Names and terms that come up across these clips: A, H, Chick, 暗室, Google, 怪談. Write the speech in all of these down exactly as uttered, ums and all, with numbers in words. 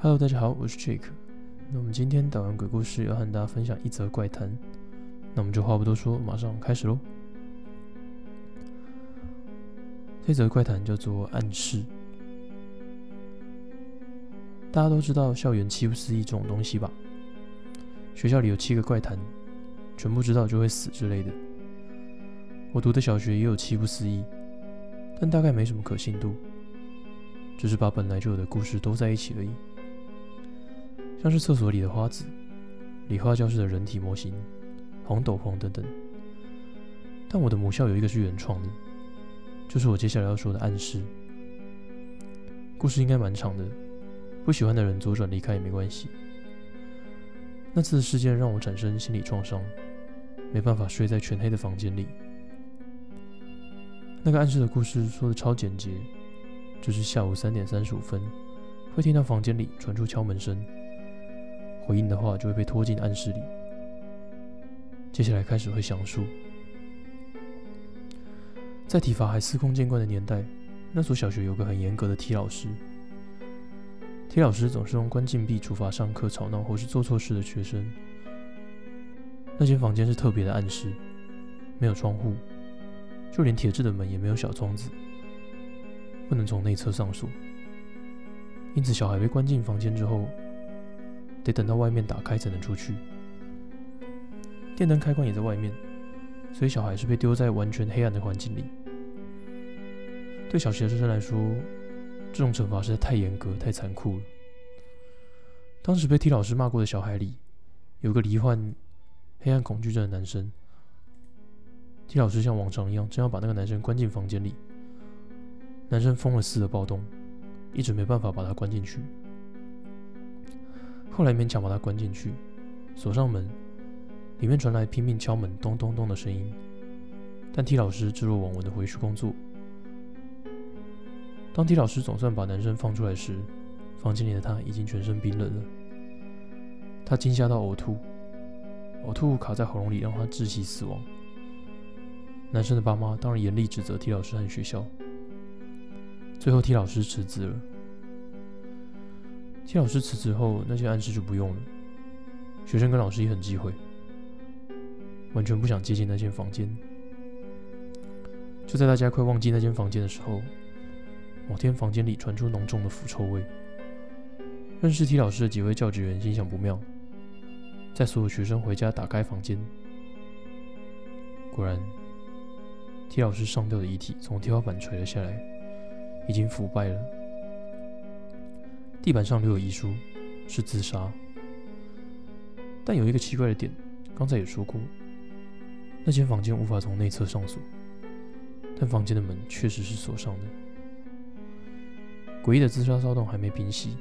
Hello， 大家好，我是 Chick。那我们今天打完鬼故事，要和大家分享一则怪谈。那我们就话不多说，马上开始喽。这则怪谈叫做暗示。大家都知道校园七不思议这种东西吧？学校里有七个怪谈，全部知道就会死之类的。我读的小学也有七不思议，但大概没什么可信度，只是把本来就有的故事都在一起而已。像是厕所里的花子、理化教室的人体模型、红斗篷等等。但我的母校有一个是原创的，就是我接下来要说的暗示。故事应该蛮长的，不喜欢的人左转离开也没关系。那次的事件让我产生心理创伤，没办法睡在全黑的房间里。那个暗示的故事说的超简洁，就是下午三点三十五分会听到房间里传出敲门声，回应的话就会被拖进暗室里。接下来开始会详述。在体罚还司空见惯的年代，那所小学有个很严格的体老师。体老师总是用关禁闭处罚上课吵闹或是做错事的学生。那间房间是特别的暗室，没有窗户，就连铁质的门也没有小窗子，不能从内侧上锁，因此小孩被关进房间之后，得等到外面打开才能出去。电灯开关也在外面，所以小孩是被丢在完全黑暗的环境里。对小学生来说，这种惩罚实在太严格、太残酷了。当时被体老师骂过的小孩里，有个罹患黑暗恐惧症的男生。体老师像往常一样，正要把那个男生关进房间里。男生疯了似的暴动，一直没办法把他关进去。后来勉强把他关进去，锁上门，里面传来拼命敲门咚咚咚的声音，但 T 老师置若罔闻的回去工作。当 T 老师总算把男生放出来时，房间里的他已经全身冰冷了。他惊吓到呕吐，呕吐卡在喉咙里让他窒息死亡。男生的爸妈当然严厉指责 T 老师和学校。最后 T 老师辞职了。T 老师辞职后，那些暗示就不用了。学生跟老师也很忌讳，完全不想接近那间房间。就在大家快忘记那间房间的时候，某天房间里传出浓重的腐臭味。认识 T 老师的几位教职员心想不妙，在所有学生回家打开房间，果然 T 老师上吊的遗体从天花板垂了下来，已经腐败了，地板上留有遗书，是自杀。但有一个奇怪的点，刚才也说过，那间房间无法从内侧上锁，但房间的门确实是锁上的。诡异的自杀骚动还没平息，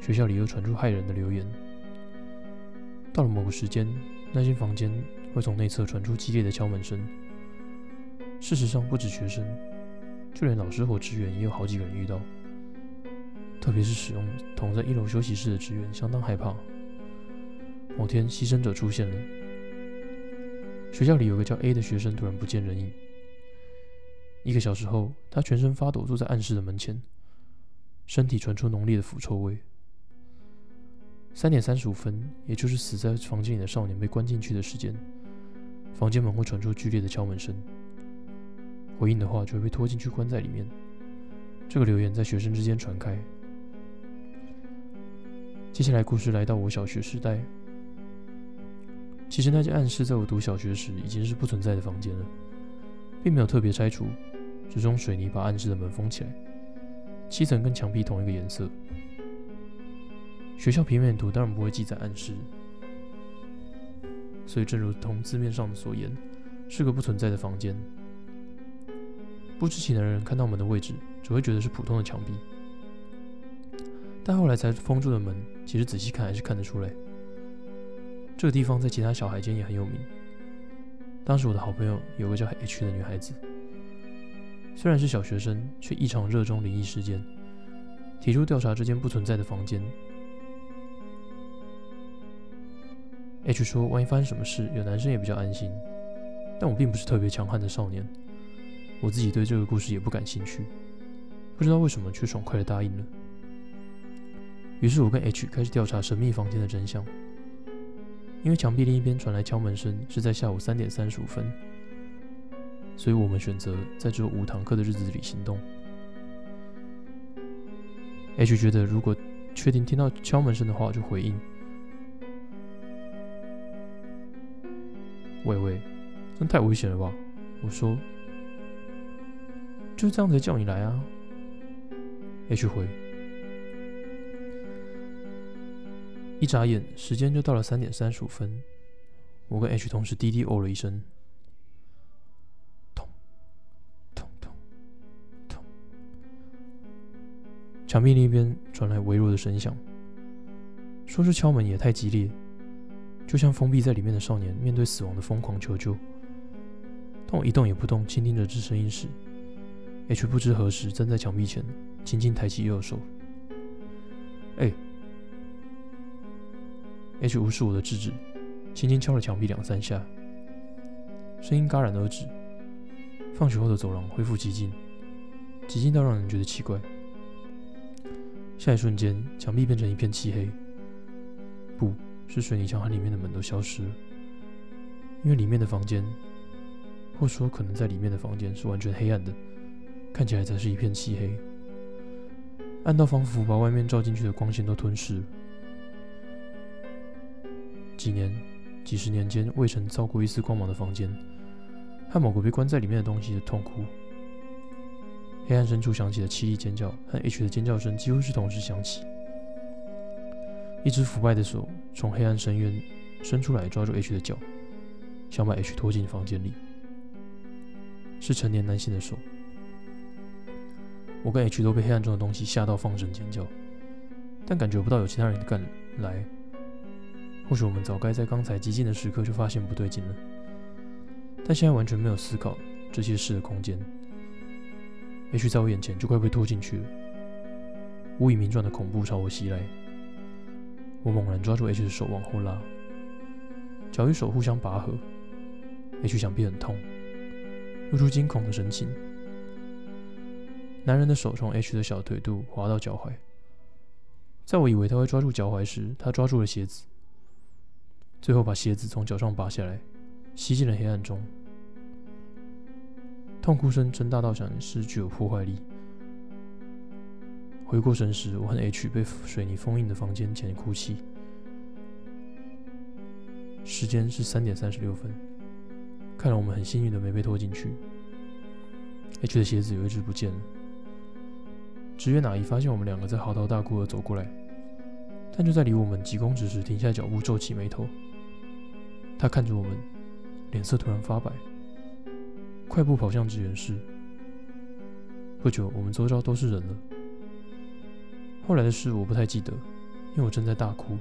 学校里又传出骇人的流言。到了某个时间，那间房间会从内侧传出激烈的敲门声。事实上，不止学生。就连老师或职员也有好几个人遇到，特别是使用同在一楼休息室的职员相当害怕。某天，牺牲者出现了。学校里有个叫 A 的学生突然不见人影。一个小时后，他全身发抖坐在暗室的门前，身体传出浓烈的腐臭味。三点三十五分，也就是死在房间里的少年被关进去的时间，房间门会传出剧烈的敲门声。回应的话就会被拖进去关在里面。这个流言在学生之间传开。接下来故事来到我小学时代。其实那间暗室在我读小学时已经是不存在的房间了，并没有特别拆除，只是用水泥把暗室的门封起来，漆层跟墙壁同一个颜色。学校平面图当然不会记载暗室，所以正如同字面上所言，是个不存在的房间。不知情的人看到门的位置，只会觉得是普通的墙壁。但后来才封住的门，其实仔细看还是看得出来。这个地方在其他小孩间也很有名。当时我的好朋友有个叫 H 的女孩子，虽然是小学生，却异常热衷灵异事件，提出调查这间不存在的房间。H 说，万一发生什么事，有男生也比较安心。但我并不是特别强悍的少年，我自己对这个故事也不感兴趣，不知道为什么却爽快地答应了。于是我跟 H 开始调查神秘房间的真相。因为墙壁另一边传来敲门声是在下午三点三十五分，所以我们选择在只有五堂课的日子里行动。H 觉得如果确定听到敲门声的话就回应。喂喂，真太危险了吧，我说。就这样才叫你来啊。H 回。一眨眼，时间就到了三点三十五分。我跟 H 同时低低哦了一声。墙壁那边传来微弱的声响，说是敲门也太激烈，就像封闭在里面的少年面对死亡的疯狂求救。但我一动也不动，倾听着这声音时 ，H 不知何时站在墙壁前，轻轻抬起右手。哎 ，H 无视我的制止，轻轻敲了墙壁两三下，声音戛然而止。放学后的走廊恢复寂静，寂静到让人觉得奇怪。下一瞬间，墙壁变成一片漆黑，不是水泥墙和里面的门都消失了，因为里面的房间，或说可能在里面的房间是完全黑暗的，看起来才是一片漆黑，暗到仿佛把外面照进去的光线都吞噬了。几年、几十年间未曾照过一丝光芒的房间，和某个被关在里面的东西的痛哭。黑暗深处响起的凄厉尖叫和 H 的尖叫声几乎是同时响起。一只腐败的手从黑暗深渊伸出来，抓住 H 的脚，想把 H 拖进房间里。是成年男性的手。我跟 H 都被黑暗中的东西吓到放声尖叫，但感觉不到有其他人敢来。或许我们早该在刚才极静的时刻就发现不对劲了，但现在完全没有思考这些事的空间。H 在我眼前就快被拖进去了，无以名状的恐怖朝我袭来。我猛然抓住 H 的手往后拉，脚与手互相拔河。H 想必很痛，露出惊恐的神情。男人的手从 H 的小腿肚滑到脚踝，在我以为他会抓住脚踝时，他抓住了鞋子，最后把鞋子从脚上拔下来，吸进了黑暗中。痛哭声真大到像是具有破坏力。回过神时，我和 H 被水泥封印的房间前哭泣。时间是三点三十六分，看来我们很幸运的没被拖进去。H 的鞋子有一只不见了。职员阿姨发现我们两个在嚎啕大哭而走过来，但就在离我们几公尺时停下脚步，皱起眉头。她看着我们，脸色突然发白。快步跑向职员室。不久，我们周遭都是人了。后来的事我不太记得，因为我正在大哭，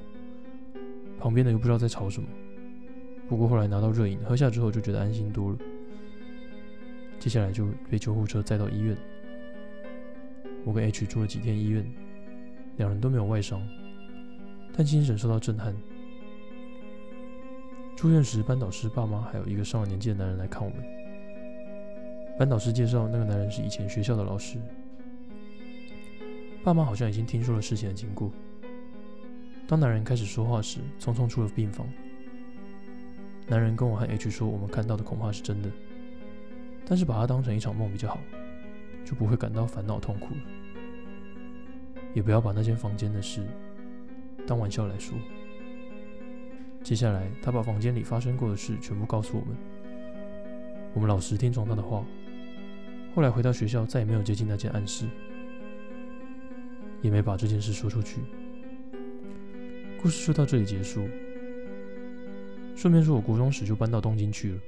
旁边的又不知道在吵什么。不过后来拿到热饮喝下之后，就觉得安心多了。接下来就被救护车载到医院。我跟 H 住了几天医院，两人都没有外伤，但精神受到震撼。住院时，班导师爸妈还有一个上了年纪的男人来看我们。班导师介绍，那个男人是以前学校的老师，爸妈好像已经听说了事情的经过。当男人开始说话时，匆匆出了病房。男人跟我和 H 说，我们看到的恐怕是真的，但是把它当成一场梦比较好，就不会感到烦恼痛苦了。也不要把那间房间的事当玩笑来说。接下来，他把房间里发生过的事全部告诉我们。我们老实听从他的话，后来回到学校，再也没有接近那间暗室，也没把这件事说出去。故事就到这里结束。顺便说，我国中时就搬到东京去了，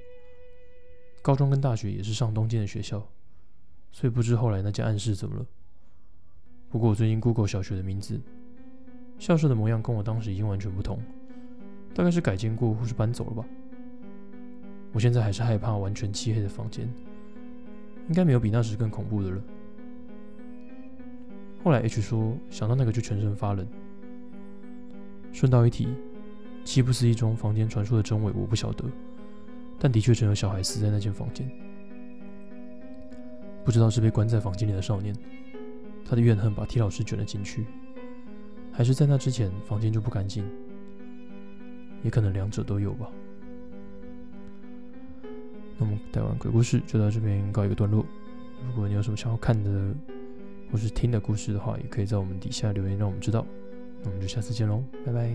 高中跟大学也是上东京的学校，所以不知后来那间暗室怎么了。不过我最近 Google 小学的名字，校舍的模样跟我当时已经完全不同，大概是改建过或是搬走了吧。我现在还是害怕完全漆黑的房间，应该没有比那时更恐怖的了。后来 H 说，想到那个就全身发冷。顺道一提，七不思议中房间传出的真伪我不晓得，但的确曾有小孩死在那间房间。不知道是被关在房间里的少年，他的怨恨把 T 老师卷了进去，还是在那之前房间就不干净，也可能两者都有吧。那么台湾鬼故事就到这边告一个段落。如果你有什么想要看的或是听的故事的话，也可以在我们底下留言让我们知道。那我们就下次见喽，拜拜。